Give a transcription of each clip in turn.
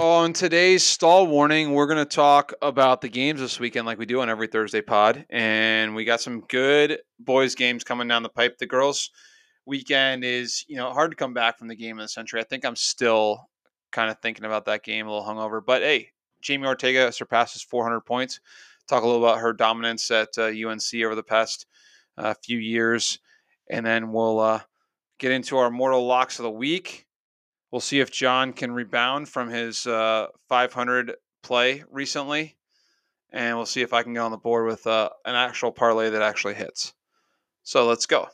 On today's stall warning, we're going to talk about the games this weekend like we do on every Thursday pod. And we got some good boys games coming down the pipe. The girls weekend is, hard to come back from the game of the century. I think I'm still kind of thinking about that game, a little hungover. But, hey, Jamie Ortega surpasses 400 points. Talk a little about her dominance at UNC over the past few years. And then we'll get into our mortal locks of the week. We'll see if John can rebound from his 500 play recently, and we'll see if I can get on the board with an actual parlay that actually hits. So let's go.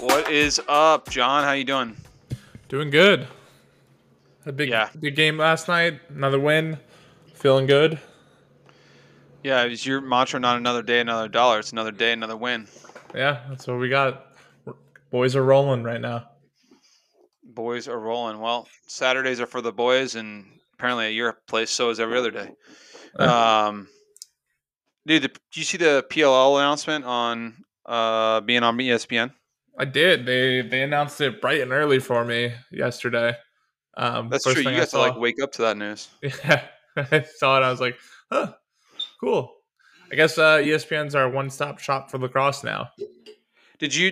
What is up, John? How you doing? Doing good. A big game last night, another win, feeling good. Yeah, it's your mantra, not another day, another dollar. It's another day, another win. Yeah, that's what we got. Boys are rolling right now. Boys are rolling. Well, Saturdays are for the boys, and apparently at your place, so is every other day. Dude, did you see the PLL announcement on being on ESPN? I did. They announced it bright and early for me yesterday. That's true. You guys to wake up to that news. Yeah, I saw it. I was like, "Huh, cool." I guess ESPN's our one-stop shop for lacrosse now. Did you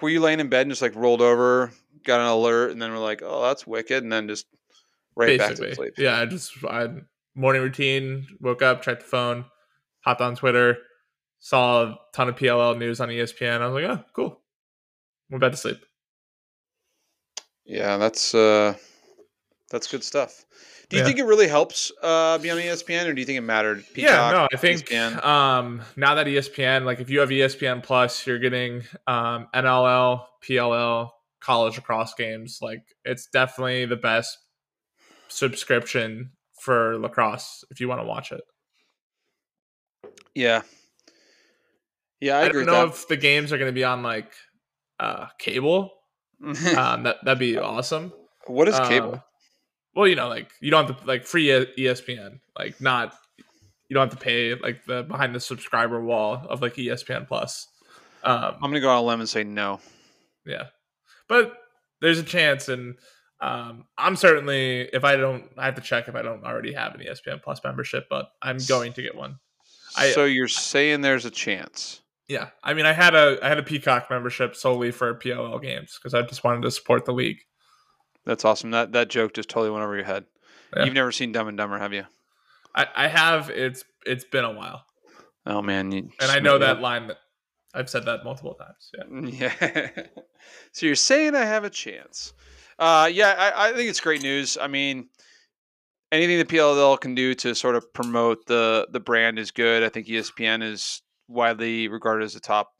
were you laying in bed and just rolled over, got an alert, and then were like, "Oh, that's wicked," and then just back to sleep? Yeah, I morning routine. Woke up, checked the phone, hopped on Twitter, saw a ton of PLL news on ESPN. I was like, "Oh, cool. We're about to sleep." Yeah, that's good stuff. Do you think it really helps be on ESPN, or do you think it mattered? Peacock, yeah, no, I think now that ESPN, if you have ESPN Plus, you're getting MLL, PLL, college lacrosse games. It's definitely the best subscription for lacrosse if you want to watch it. Yeah. Yeah, I agree with that. I don't know if the games are going to be on, cable. That'd be awesome. What is cable? Well, you don't have to free ESPN, you don't have to pay the behind the subscriber wall of ESPN Plus. I'm gonna go on a limb and say no. Yeah, but there's a chance, and I'm certainly I have to check if I don't already have an ESPN Plus membership, but I'm going to get one. So you're saying there's a chance? Yeah, I mean, I had a Peacock membership solely for PLL games because I just wanted to support the league. That's awesome. That joke just totally went over your head. Yeah. You've never seen Dumb and Dumber, have you? I have. It's been a while. Oh man, and I know that line. I've said that multiple times. Yeah. Yeah. So you're saying I have a chance? Yeah. I think it's great news. I mean, anything the PLL can do to sort of promote the brand is good. I think ESPN is widely regarded as the top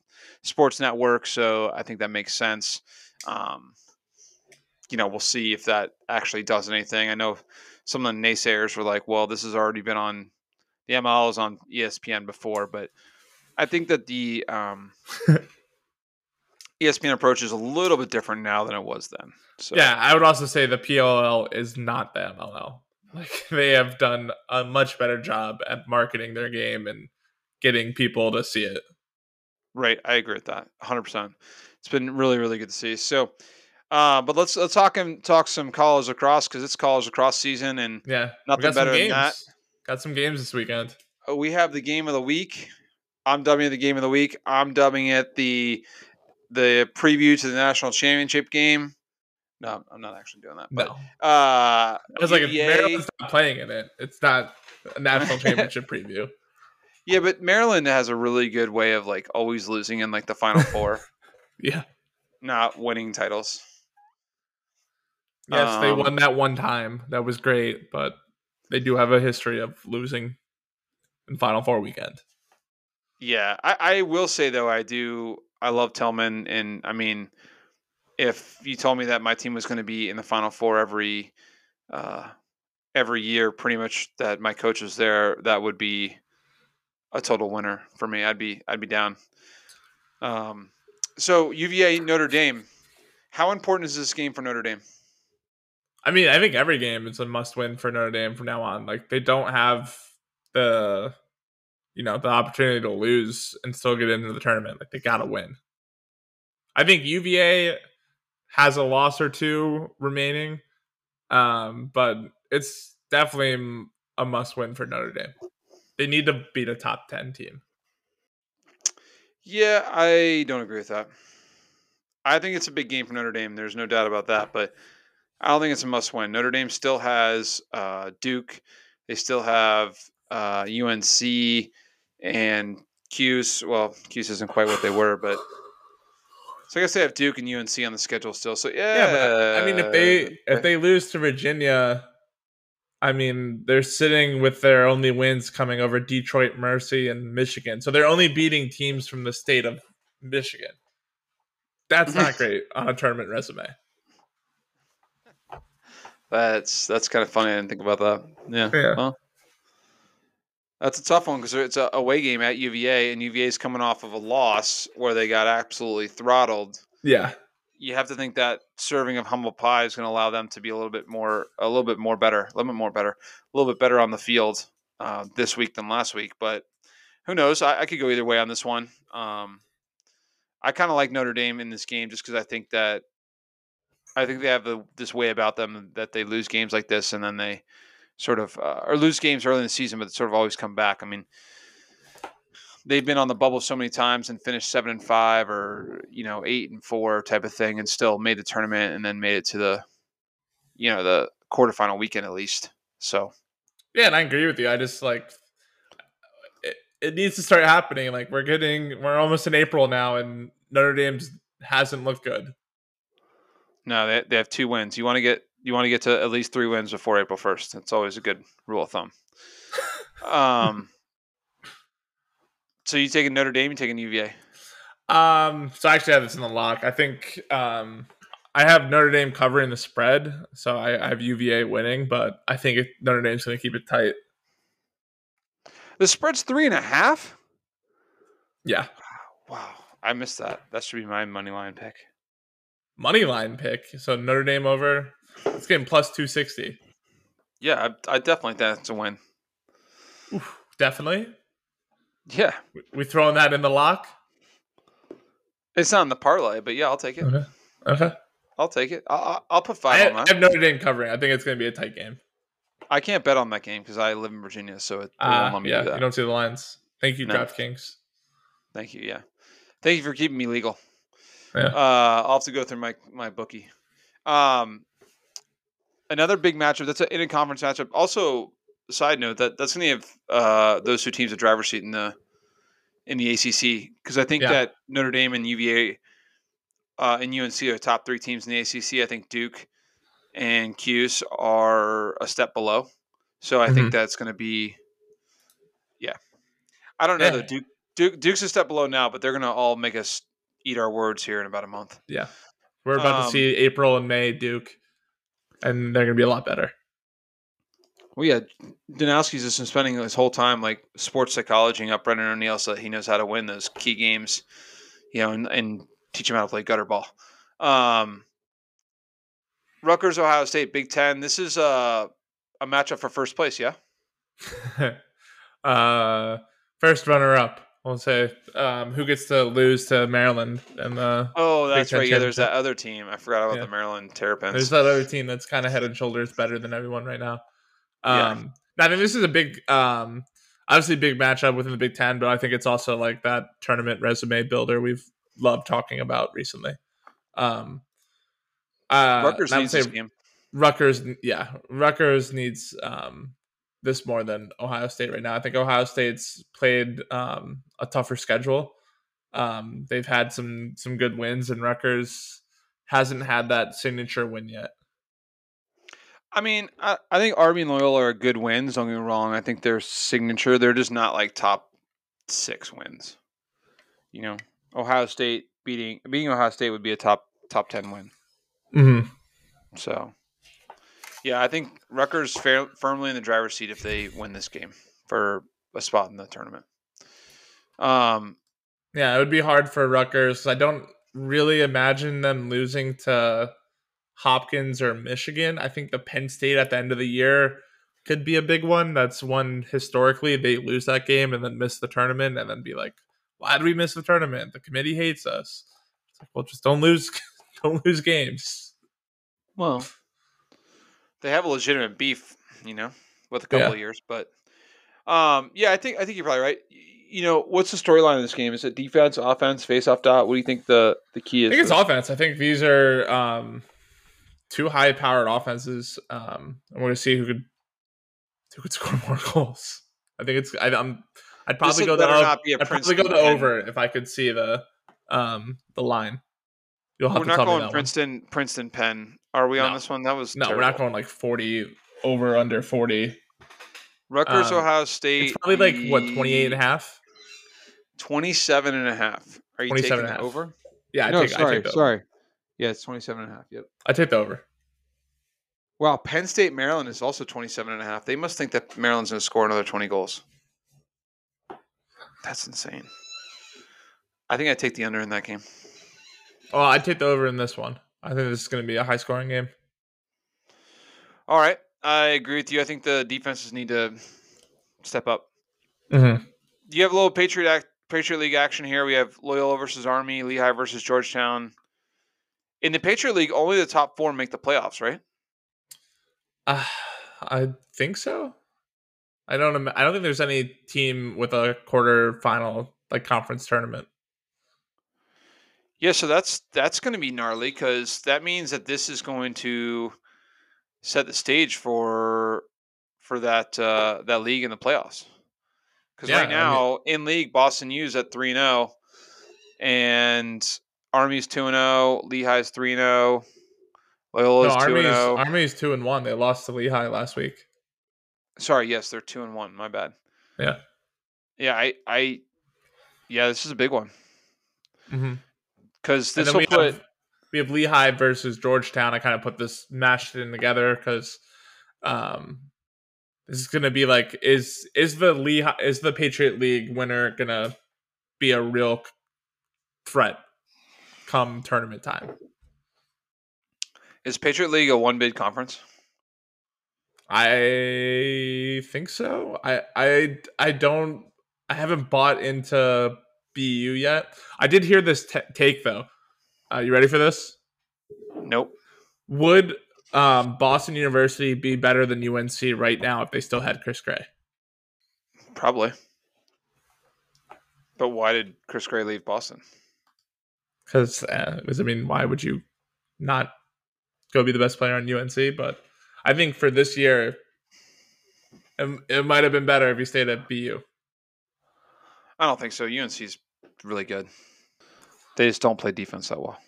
sports network, so I think that makes sense. We'll see if that actually does anything. I know some of the naysayers were like, well, this has already been on the MLL is on ESPN before, but I think that the ESPN approach is a little bit different now than it was then. So yeah, I would also say the PLL is not the MLL. They have done a much better job at marketing their game and getting people to see it. Right. I agree with that 100%. It's been really, really good to see. So, but let's talk some college lacrosse because it's college lacrosse season, and nothing better than that. Got some games this weekend. We have the game of the week. I'm dubbing it the game of the week. I'm dubbing it the preview to the national championship game. No, I'm not actually doing that. But, no, it's like if Maryland's not playing in it, it's not a national championship preview. Yeah, but Maryland has a really good way of always losing in the Final Four. Yeah, not winning titles. Yes, they won that one time. That was great, but they do have a history of losing in Final Four weekend. Yeah, I will say, though, I love Tillman, and I mean, if you told me that my team was going to be in the Final Four every year, pretty much that my coach was there, that would be a total winner for me. I'd be down. So UVA Notre Dame, how important is this game for Notre Dame? I mean, I think every game is a must-win for Notre Dame from now on. Like, they don't have the, you know, the opportunity to lose and still get into the tournament. Like, they gotta win. I think UVA has a loss or two remaining, but it's definitely a must-win for Notre Dame. They need to beat a top 10 team. Yeah, I don't agree with that. I think it's a big game for Notre Dame. There's no doubt about that, but I don't think it's a must-win. Notre Dame still has Duke. They still have UNC and Cuse. Well, Cuse isn't quite what they were, but so I guess they have Duke and UNC on the schedule still. So yeah, but, I mean, if they lose to Virginia, I mean, they're sitting with their only wins coming over Detroit, Mercy, and Michigan. So they're only beating teams from the state of Michigan. That's not great on a tournament resume. That's kind of funny. I didn't think about that. Yeah. Well, that's a tough one because it's a away game at UVA, and UVA is coming off of a loss where they got absolutely throttled. Yeah. You have to think that serving of humble pie is going to allow them to be a little bit better on the field this week than last week. But who knows? I could go either way on this one. I kind of like Notre Dame in this game just because I think they have this way about them that they lose games like this and then they sort of or lose games early in the season, but sort of always come back. I mean, they've been on the bubble so many times and finished 7-5 or 8-4 type of thing, and still made the tournament and then made it to the the quarterfinal weekend at least. So yeah, and I agree with you. I just like it needs to start happening. Like we're almost in April now, and Notre Dame hasn't looked good. No, they have 2 wins. You want to get to at least 3 wins before April 1st. That's always a good rule of thumb. So you taking Notre Dame? You taking UVA? So I actually have this in the lock. I think I have Notre Dame covering the spread, so I have UVA winning, but I think Notre Dame's going to keep it tight. The spread's 3.5. Yeah. Wow, I missed that. That should be my money line pick. So Notre Dame over. It's getting plus 260. Yeah, I definitely think that's a win. Oof, definitely. Yeah. We throwing that in the lock? It's not in the parlay, but yeah, I'll take it. Okay. I'll take it. I'll put 5 on that. I have Notre Dame covering. I think it's going to be a tight game. I can't bet on that game because I live in Virginia, so it won't let me do that. You don't see the lines. Thank you, no. DraftKings. Thank you, yeah. Thank you for keeping me legal. Yeah. I'll have to go through my bookie. Another big matchup. That's an in-conference matchup. Also, side note that's going to have those 2 teams a driver's seat in the ACC because I think that Notre Dame and UVA and UNC are the top 3 teams in the ACC. I think Duke and Cuse are a step below, so I think that's going to be I don't know though. Duke's a step below now, but they're going to all make us eat our words here in about a month. Yeah, we're about to see April and May Duke. And they're going to be a lot better. Well, yeah, Donowski's just been spending his whole time like sports psychologying up Brennan O'Neill so that he knows how to win those key games, and teach him how to play gutter ball. Rutgers, Ohio State, Big Ten. This is a matchup for first place, yeah? First runner-up. I'll say who gets to lose to Maryland and the that's right. Yeah, there's that other team. I forgot about the Maryland Terrapins. There's that other team that's kind of head and shoulders better than everyone right now. I mean, this is a big, obviously big matchup within the Big Ten, but I think it's also like that tournament resume builder we've loved talking about recently. Rutgers needs this game. Rutgers needs this more than Ohio State right now. I think Ohio State's played a tougher schedule. They've had some good wins, and Rutgers hasn't had that signature win yet. I mean, I think Army and Loyola are good wins. Don't get me wrong. I think they're signature. They're just not like top 6 wins. Ohio State beating Ohio State would be a top 10 win. Mm-hmm. So. Yeah, I think Rutgers firmly in the driver's seat if they win this game for a spot in the tournament. Yeah, it would be hard for Rutgers. I don't really imagine them losing to Hopkins or Michigan. I think the Penn State at the end of the year could be a big one. That's one historically they lose that game and then miss the tournament and then be like, why did we miss the tournament? The committee hates us. It's like, well, just don't lose games. Well, they have a legitimate beef, you know, with a couple of years, but yeah, I think you're probably right. You know, what's the storyline of this game? Is it defense, offense, face-off dot? What do you think the key is? I think it's offense. I think these are two high-powered offenses. I'm going to see who could score more goals. I think it's. I'd probably go to over if I could see the line. You'll have to tell me that. We're not going Princeton, Penn. Are we on this one? That was terrible. We're not going like 40 over under 40. Rutgers, Ohio State. It's probably like what 28.5, 27.5. Are you taking the over? Yeah, I take the over. Yeah, it's 27.5. Yep, I take the over. Wow, Penn State, Maryland is also 27.5. They must think that Maryland's going to score another 20 goals. That's insane. I think I take the under in that game. Oh, I take the over in this one. I think this is going to be a high-scoring game. All right, I agree with you. I think the defenses need to step up. Mm-hmm. Do you have a little Patriot League action here? We have Loyola versus Army, Lehigh versus Georgetown. In the Patriot League, only the top four make the playoffs, right? I think so. I don't think there's any team with a quarterfinal like conference tournament. Yeah, so that's going to be gnarly because that means that this is going to set the stage for that league in the playoffs. Because right now in league, Boston U's at 3-0, and Army's 2-0, Lehigh's 3-0. Loyola's 2-0. Army's 2-1. They lost to Lehigh last week. Sorry, yes, they're 2-1. My bad. Yeah. Yeah, I this is a big one. Mm-hmm. Because this will we have Lehigh versus Georgetown. I kind of put this mashed in together because this is gonna be like is the Patriot League winner gonna be a real threat come tournament time? Is Patriot League a one-bid conference? I think so. I haven't bought into BU yet. I did hear this take though. You ready for this? Nope. Would Boston University be better than UNC right now if they still had Chris Gray? Probably. But why did Chris Gray leave Boston? Because why would you not? Go be the best player on UNC, but I think for this year, it might have been better if he stayed at BU. I don't think so. UNC's really good. They just don't play defense that well.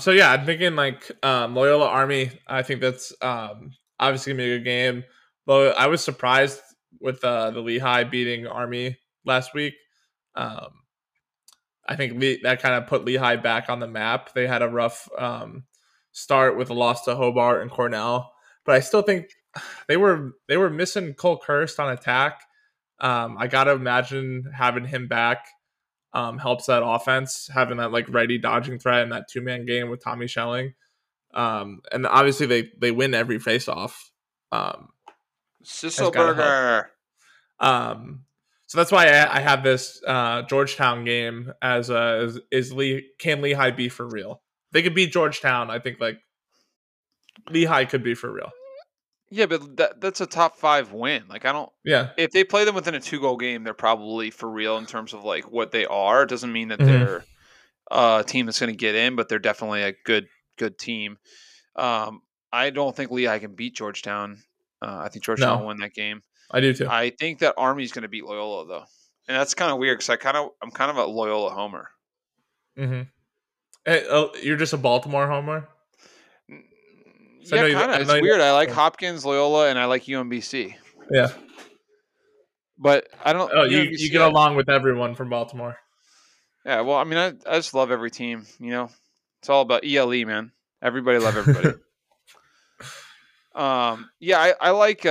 So yeah, I'm thinking like Loyola Army. I think that's obviously gonna be a good game. I was surprised with the Lehigh beating Army last week. I think that kind of put Lehigh back on the map. They had a rough start with a loss to Hobart and Cornell, but I still think they were missing Cole Kirst on attack. I gotta imagine having him back helps that offense, having that like righty dodging threat in that two-man game with Tommy Schelling, and obviously they win every faceoff. Sisselberger. So that's why I have this Georgetown game can Lehigh be for real? They could beat Georgetown. I think like Lehigh could be for real. Yeah, but that's a top five win. Like I don't. Yeah. If they play them within a 2-goal game, they're probably for real in terms of like what they are. It doesn't mean that they're a team that's going to get in, but they're definitely a good team. I don't think Lehigh can beat Georgetown. I think Georgetown will win that game. I do too. I think that Army's going to beat Loyola though, and that's kind of weird because I'm kind of a Loyola homer. Mm-hmm. Hey, you're just a Baltimore homer. So yeah, kind of. It's weird. I like Hopkins, Loyola, and I like UMBC. Yeah, but I don't. Oh, you get along with everyone from Baltimore. Yeah, well, I mean, I just love every team. You know, it's all about ELE, man. Everybody love everybody. Yeah, I like.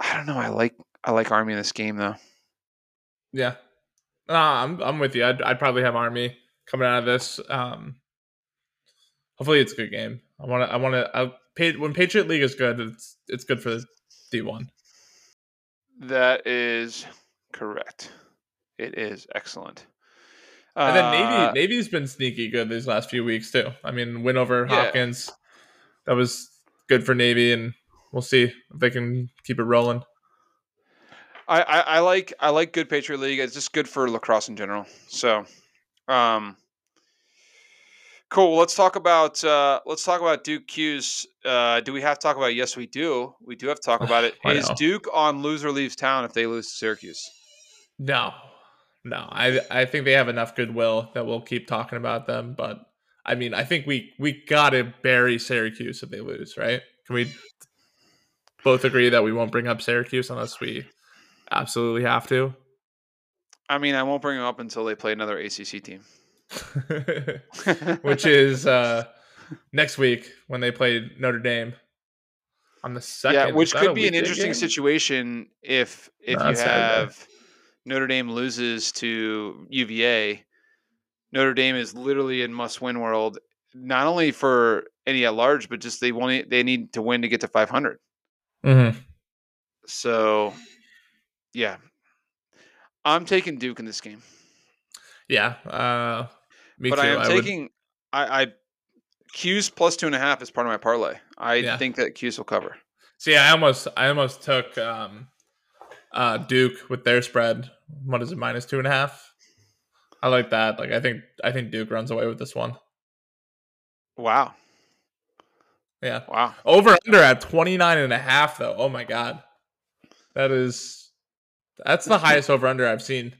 I don't know. I like Army in this game though. Yeah, I'm with you. I'd probably have Army coming out of this. Hopefully it's a good game. When Patriot League is good, it's good for the D1. That is correct. It is excellent. And then Navy's been sneaky good these last few weeks too. I mean, win over Hopkins, that was good for Navy, and we'll see if they can keep it rolling. I like good Patriot League. It's just good for lacrosse in general. So, cool. Well, let's talk about Duke Q's. Do we have to talk about it? Yes, we do. We do have to talk about it. Is Duke on loser leaves town if they lose to Syracuse? No. I think they have enough goodwill that we'll keep talking about them. But I mean, I think we gotta bury Syracuse if they lose, right? Can we both agree that we won't bring up Syracuse unless we absolutely have to? I mean, I won't bring them up until they play another ACC team. Which is next week when they play Notre Dame on the 2nd. Yeah, which could be an interesting situation if you have Saturday. Notre Dame loses to UVA. Notre Dame is literally in must-win world, not only for any at large, but just they need to win to get to 500. Mm-hmm. So, yeah, I'm taking Duke in this game. Yeah, me but too. Q's plus 2.5 is part of my parlay. I think that Q's will cover. See, I almost took Duke with their spread. What is it, -2.5? I like that. Like, I think Duke runs away with this one. Wow. Yeah. Wow. Over under at 29.5 though. Oh my God, that's the highest over under I've seen.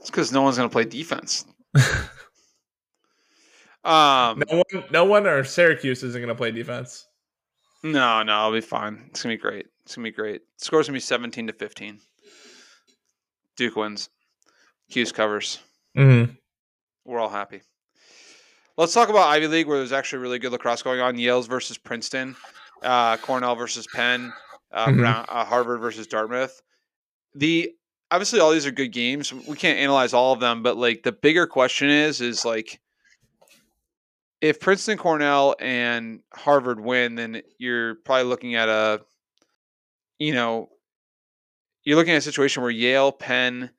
It's because no one's going to play defense. No one or Syracuse isn't going to play defense. No, I'll be fine. It's going to be great. Score's going to be 17-15. Duke wins. Q's covers. Mm-hmm. We're all happy. Let's talk about Ivy League, where there's actually really good lacrosse going on. Yale's versus Princeton. Cornell versus Penn. Mm-hmm. Brown, Harvard versus Dartmouth. Obviously, all these are good games. We can't analyze all of them, but like the bigger question is like, if Princeton, Cornell, and Harvard win, then you're probably looking at a situation where Yale, Penn,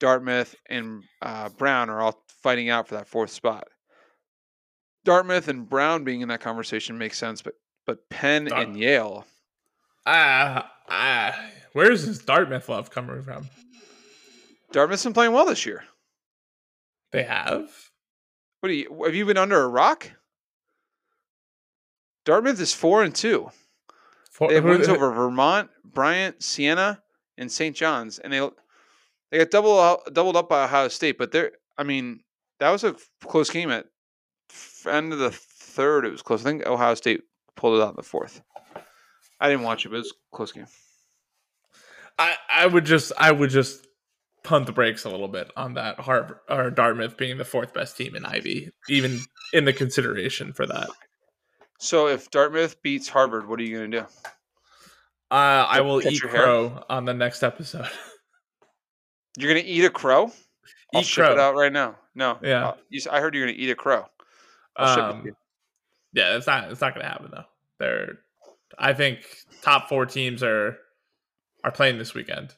Dartmouth, and Brown are all fighting out for that fourth spot. Dartmouth and Brown being in that conversation makes sense, but Penn and Yale, where is this Dartmouth love coming from? Dartmouth's been playing well this year. They have? Have you been under a rock? Dartmouth is 4-2. They have wins over Vermont, Bryant, Siena, and St. John's, and they got doubled up by Ohio State. But that was a close game at end of the third. It was close. I think Ohio State pulled it out in the fourth. I didn't watch it, but it was a close game. I would just punt the brakes a little bit on that Harvard or Dartmouth being the fourth best team in Ivy, even in the consideration for that. So if Dartmouth beats Harvard, what are you going to do? I will eat crow on the next episode. You're going to eat a crow? I'll ship it out right now. No, yeah, I heard you're going to eat a crow. I'll ship it to you. Yeah, it's not going to happen though. I think top four teams are playing this weekend.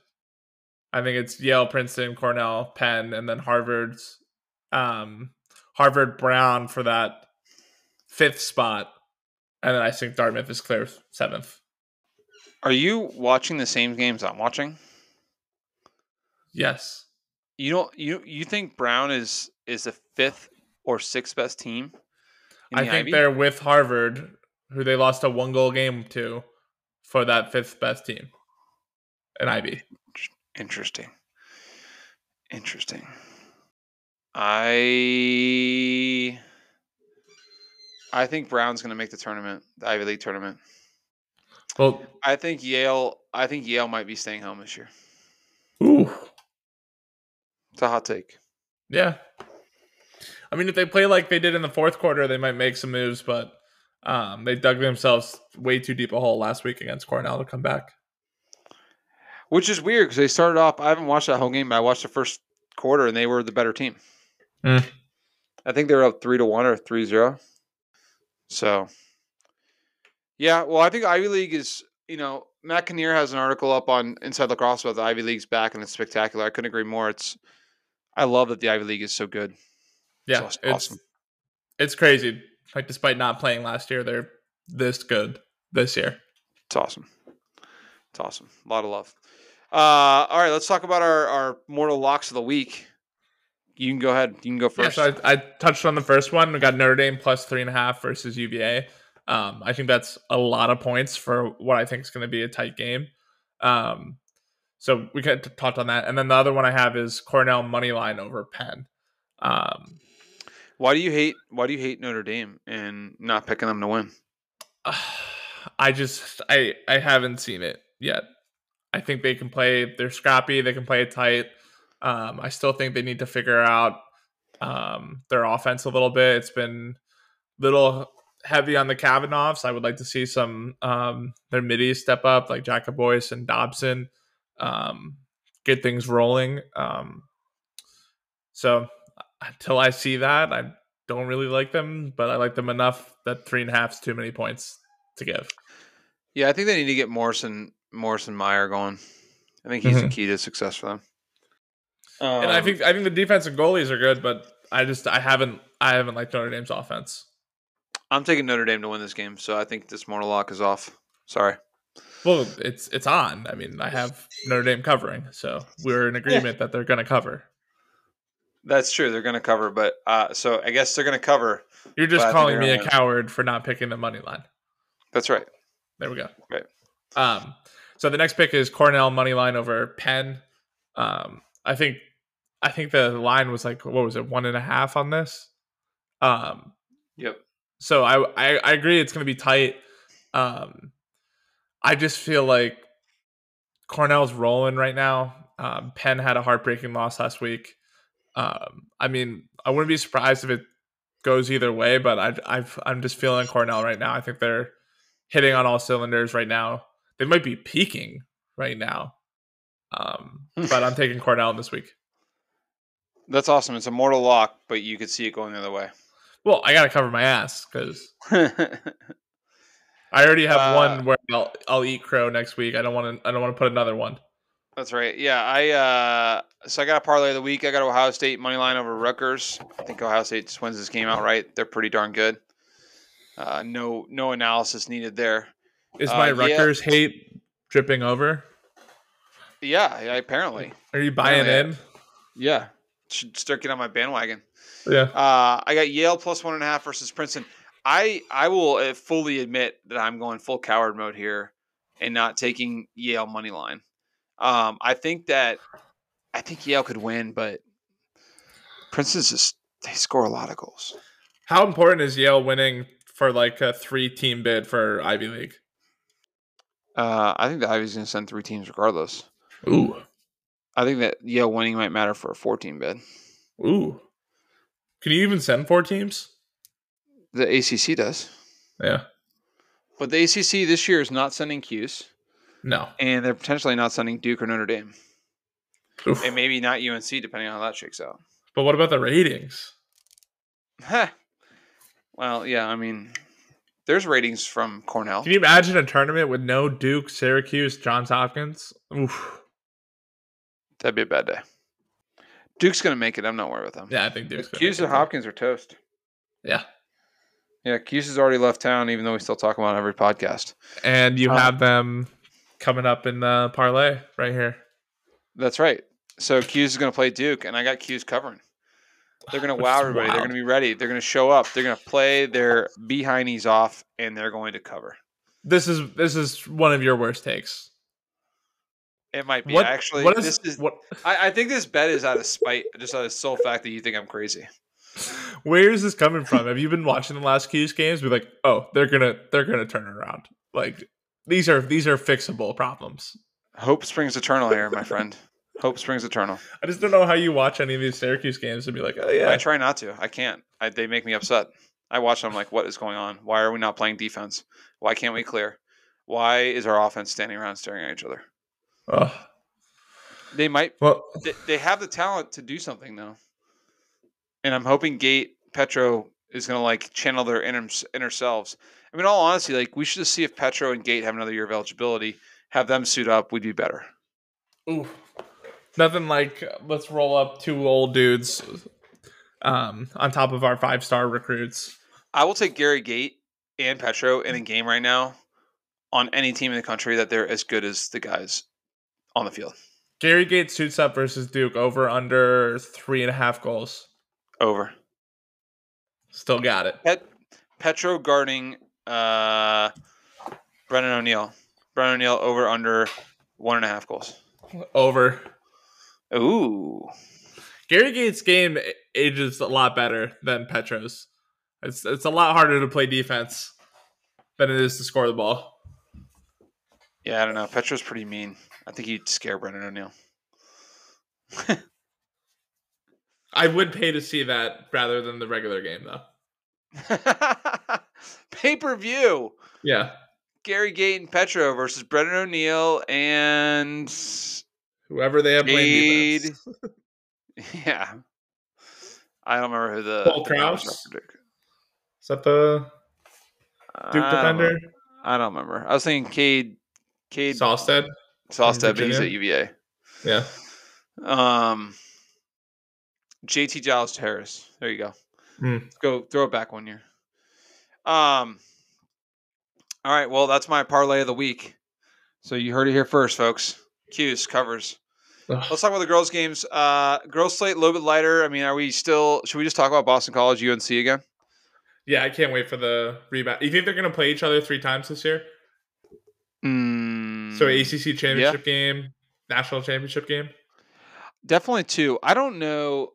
I think it's Yale, Princeton, Cornell, Penn, and then Harvard, Brown for that fifth spot, and then I think Dartmouth is clear 7th. Are you watching the same games I'm watching? Yes. You don't. You think Brown is the 5th or 6th best team? I think they're with Harvard, who they lost a 1-goal game to, for that 5th best team. An Ivy. Interesting. I think Brown's going to make the tournament, the Ivy League tournament. Well, I think Yale might be staying home this year. Ooh. It's a hot take. Yeah. I mean, if they play like they did in the fourth quarter, they might make some moves, but they dug themselves way too deep a hole last week against Cornell to come back. Which is weird because they started off. I haven't watched that whole game, but I watched the first quarter, and they were the better team. Mm. I think they were up 3-1 or 3-0. So, yeah, well, I think Ivy League is, you know, Matt Kinnear has an article up on Inside Lacrosse about the Ivy League's back, and it's spectacular. I couldn't agree more. I love that the Ivy League is so good. Yeah, it's awesome. It's crazy. Like, despite not playing last year, they're this good this year. It's awesome. It's awesome. A lot of love. All right, let's talk about our mortal locks of the week. You can go ahead. You can go first. Yeah, so I touched on the first one. We got Notre Dame plus 3.5 versus UVA. I think that's a lot of points for what I think is going to be a tight game. So we kind of talked on that. And then the other one I have is Cornell money line over Penn. Why do you hate Notre Dame and not picking them to win? I haven't seen it yet. I think they can play. They're scrappy. They can play it tight. I still think they need to figure out their offense a little bit. It's been a little heavy on the Kavanaghs. I would like to see some their middies step up, like Jacob Boyce and Dobson, get things rolling. So until I see that, I don't really like them, but I like them enough that 3.5 is too many points to give. Yeah, I think they need to get Morrison Meyer going. I think he's the key to success for them. And I think the defense and goalies are good, but I haven't liked Notre Dame's offense. I'm taking Notre Dame to win this game, so I think this mortal lock is off. Sorry. Well, it's on. I mean, I have Notre Dame covering, so we're in agreement that they're going to cover. That's true. They're going to cover, but so I guess they're going to cover. You're just calling me a coward for not picking the money line. That's right. There we go. Right. So the next pick is Cornell money line over Penn. I think the line was like, what was it, 1.5 on this? Yep. So I agree it's going to be tight. I just feel like Cornell's rolling right now. Penn had a heartbreaking loss last week. I mean, I wouldn't be surprised if it goes either way, but I'm just feeling Cornell right now. I think they're hitting on all cylinders right now. They might be peaking right now. But I'm taking Cornell this week. That's awesome. It's a mortal lock, but you could see it going the other way. Well, I got to cover my ass because I already have one where I'll eat crow next week. I don't want to put another one. That's right. Yeah. So I got a parlay of the week. I got Ohio State money line over Rutgers. I think Ohio State just wins this game outright. They're pretty darn good. No analysis needed there. Is my Rutgers hate dripping over? Yeah, apparently. Are you buying in? Yeah. Should start getting on my bandwagon. Yeah. I got Yale plus 1.5 versus Princeton. I will fully admit that I'm going full coward mode here and not taking Yale money line. I think Yale could win, but Princeton's they score a lot of goals. How important is Yale winning for like a 3-team bid for Ivy League? I think the Ivy's going to send 3 teams regardless. Ooh. I think that Yale winning might matter for a 4-team bid. Ooh. Can you even send 4 teams? The ACC does. Yeah. But the ACC this year is not sending Cuse. No. And they're potentially not sending Duke or Notre Dame. Oof. And maybe not UNC, depending on how that shakes out. But what about the ratings? Well, yeah, I mean, there's ratings from Cornell. Can you imagine a tournament with no Duke, Syracuse, Johns Hopkins? Oof. That'd be a bad day. Duke's going to make it. I'm not worried about them. Yeah, I think Duke's going to make it. Cuse and Hopkins are toast. Yeah. Yeah, Cuse has already left town, even though we still talk about it on every podcast. And you have them coming up in the parlay right here. That's right. So Cuse is going to play Duke, and I got Cuse covering. They're going to wow everybody. They're going to be ready. They're going to show up. They're going to play their behindies off, and they're going to cover. This is one of your worst takes. It might be. I think this bet is out of spite, just out of the sole fact that you think I'm crazy. Where is this coming from? Have you been watching the last Q's games? Be like, oh, they're gonna turn it around. Like these are fixable problems. Hope springs eternal here, my friend. Hope springs eternal. I just don't know how you watch any of these Syracuse games and be like, oh, yeah. I try not to. I can't. They make me upset. I watch them like, what is going on? Why are we not playing defense? Why can't we clear? Why is our offense standing around staring at each other? Oh. They have the talent to do something, though. And I'm hoping Gate Petro is going to like channel their inner selves. I mean, all honesty, like we should just see if Petro and Gate have another year of eligibility, have them suit up. We'd be better. Ooh, nothing like let's roll up two old dudes on top of our 5-star recruits. I will take Gary Gate and Petro in a game right now on any team in the country that they're as good as the guys on the field. Gary Gate suits up versus Duke, over under 3.5 goals. Over. Still got it. Petro guarding Brennan O'Neill. Brennan O'Neill over under 1.5 goals. Over. Ooh. Gary Gate's game ages a lot better than Petro's. It's a lot harder to play defense than it is to score the ball. Yeah, I don't know. Petro's pretty mean. I think he'd scare Brennan O'Neill. I would pay to see that rather than the regular game, though. Pay-per-view. Yeah. Gary Gate and Petro versus Brennan O'Neill and whoever they have playing defense. Yeah. I don't remember who the... Paul Krause? Is that the Duke defender? I don't remember. I was thinking Cade Sausted, but he's at UVA. Yeah. JT Giles Harris. There you go. Let's go throw it back 1 year. All right. Well, that's my parlay of the week. So you heard it here first, folks. Q's covers. Ugh. Let's talk about the girls' games. Girls' slate a little bit lighter. I mean, should we just talk about Boston College, UNC again? Yeah, I can't wait for the rebound. You think they're going to play each other 3 times this year? So ACC championship game, national championship game? Definitely 2. I don't know.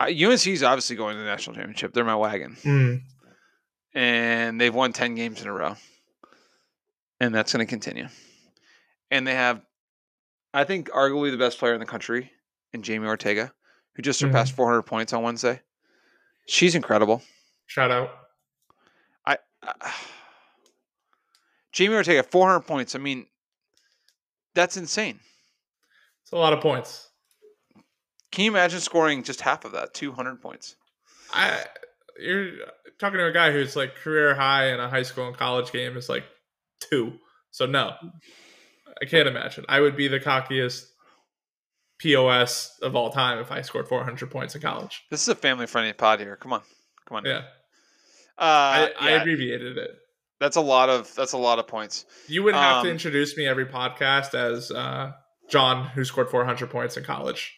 UNC is obviously going to the national championship. They're my wagon. And they've won 10 games in a row. And that's going to continue. And they have, I think, arguably the best player in the country in Jamie Ortega, who just surpassed 400 points on Wednesday. She's incredible. Shout out. Jamie Ortega, 400 points. I mean, that's insane. It's a lot of points. Can you imagine scoring just half of that, 200 points? You're talking to a guy who's like career high in a high school and college game is like 2. So no, I can't imagine. I would be the cockiest POS of all time if I scored 400 points in college. This is a family-friendly pod here. Come on. Yeah. I abbreviated it. That's a lot of points. You would have to introduce me every podcast as John, who scored 400 points in college.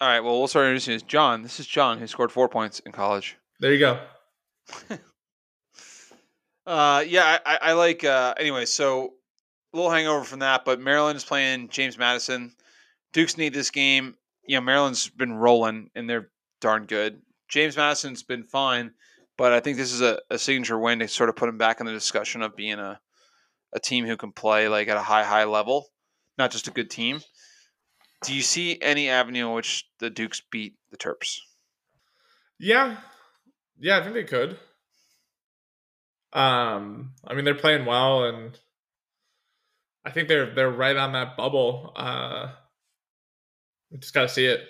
All right. Well, we'll start introducing you as John. This is John, who scored 4 points in college. There you go. I like. Anyway, so a little hangover from that, but Maryland is playing James Madison. Dukes need this game. You know, Maryland's been rolling, and they're darn good. James Madison's been fine. But I think this is a signature win to sort of put him back in the discussion of being a team who can play like at a high level, not just a good team. Do you see any avenue in which the Dukes beat the Terps? Yeah, I think they could. I mean, they're playing well, and I think they're right on that bubble. We just gotta see it.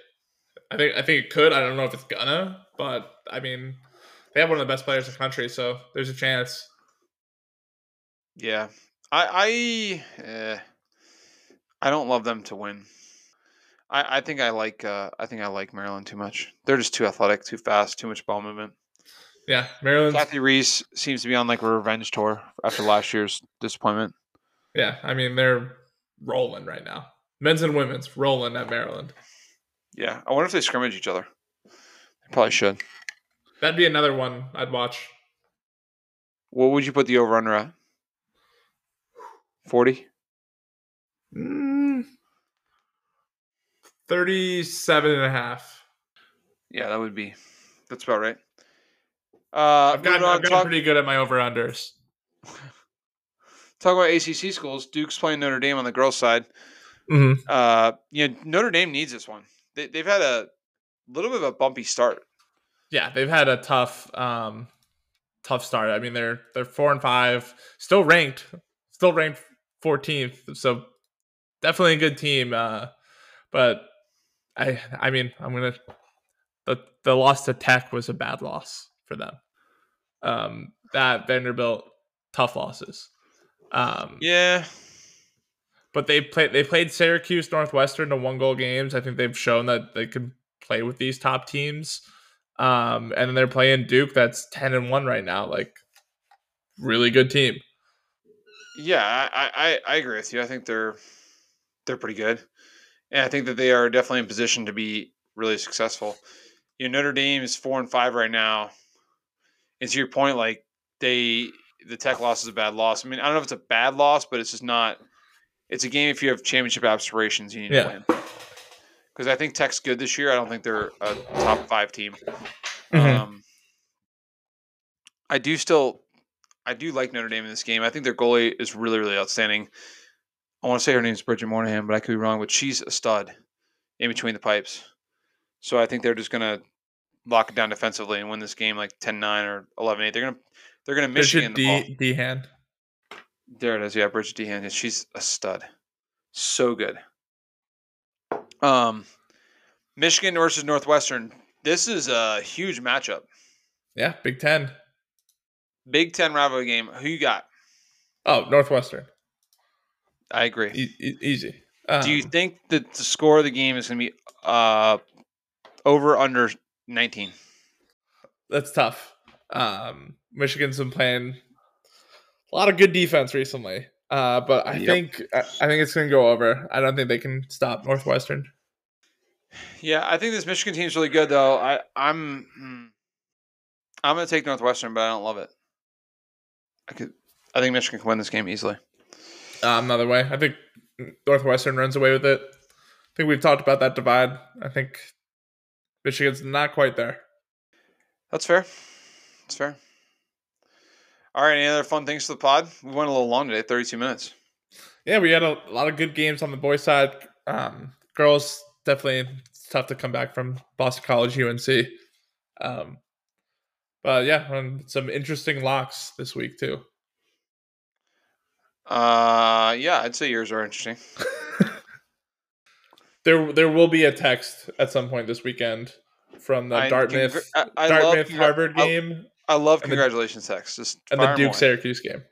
I think it could. I don't know if it's gonna, but I mean. They have one of the best players in the country, so there's a chance. Yeah. I don't love them to win. I think I like Maryland too much. They're just too athletic, too fast, too much ball movement. Yeah, Maryland. Kathy Reese seems to be on like a revenge tour after last year's disappointment. Yeah, I mean they're rolling right now. Men's and women's rolling at Maryland. Yeah, I wonder if they scrimmage each other. They probably should. That'd be another one I'd watch. What would you put the over-under at? 40? 37.5. Yeah, that's about right. I've gotten pretty good at my over-unders. Talk about ACC schools. Duke's playing Notre Dame on the girls' side. Mm-hmm. Notre Dame needs this one. They've had a little bit of a bumpy start. Yeah, they've had a tough start. I mean, they're 4-5, still ranked 14th. So definitely a good team. But I mean, I'm gonna the loss to Tech was a bad loss for them. That Vanderbilt, tough losses. Yeah. But they played Syracuse, Northwestern to 1-goal games. I think they've shown that they can play with these top teams. And then they're playing Duke, that's 10-1 right now. Like, really good team. Yeah, I agree with you. I think they're pretty good. And I think that they are definitely in position to be really successful. You know, Notre Dame is 4-5 right now. And to your point, like, the Tech loss is a bad loss. I mean, I don't know if it's a bad loss, but it's just not – it's a game if you have championship aspirations, you need to win. Because I think Tech's good this year. I don't think they're a top 5 team. Mm-hmm. I do like Notre Dame in this game. I think their goalie is really, really outstanding. I want to say her name is Bridget Moynihan, but I could be wrong. But she's a stud in between the pipes. So I think they're just going to lock it down defensively and win this game like 10-9 or 11-8. They're going to Michigan the ball. Dehan. There it is. Yeah, Bridget Dehan. She's a stud. So good. Michigan versus Northwestern. This is a huge matchup. Yeah, Big Ten. Big Ten rivalry game. Who you got? Oh, Northwestern. I agree. Easy. Do you think that the score of the game is going to be over under 19? That's tough. Michigan's been playing a lot of good defense recently, but I think it's going to go over. I don't think they can stop Northwestern. Yeah, I think this Michigan team's really good, though. I'm going to take Northwestern, but I don't love it. I think Michigan can win this game easily. Another way, I think Northwestern runs away with it. I think we've talked about that divide. I think Michigan's not quite there. That's fair. That's fair. All right, any other fun things to the pod? We went a little long today, 32 minutes. Yeah, we had a lot of good games on the boys' side. Girls, definitely it's tough to come back from Boston College, UNC. But, yeah, some interesting locks this week, too. Yeah, I'd say yours are interesting. There will be a text at some point this weekend from the Dartmouth-Harvard game. I love congratulations texts. Just and the Duke-Syracuse game.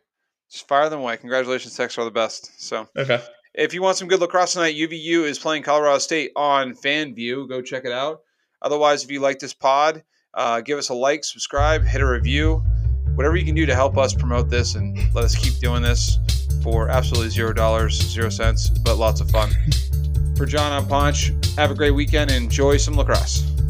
Just fire them away. Congratulations texts are the best. So, okay. If you want some good lacrosse tonight, UVU is playing Colorado State on FanView. Go check it out. Otherwise, if you like this pod, give us a like, subscribe, hit a review. Whatever you can do to help us promote this and let us keep doing this for absolutely $0, 0 cents, but lots of fun. For John, I'm Ponch. Have a great weekend and enjoy some lacrosse.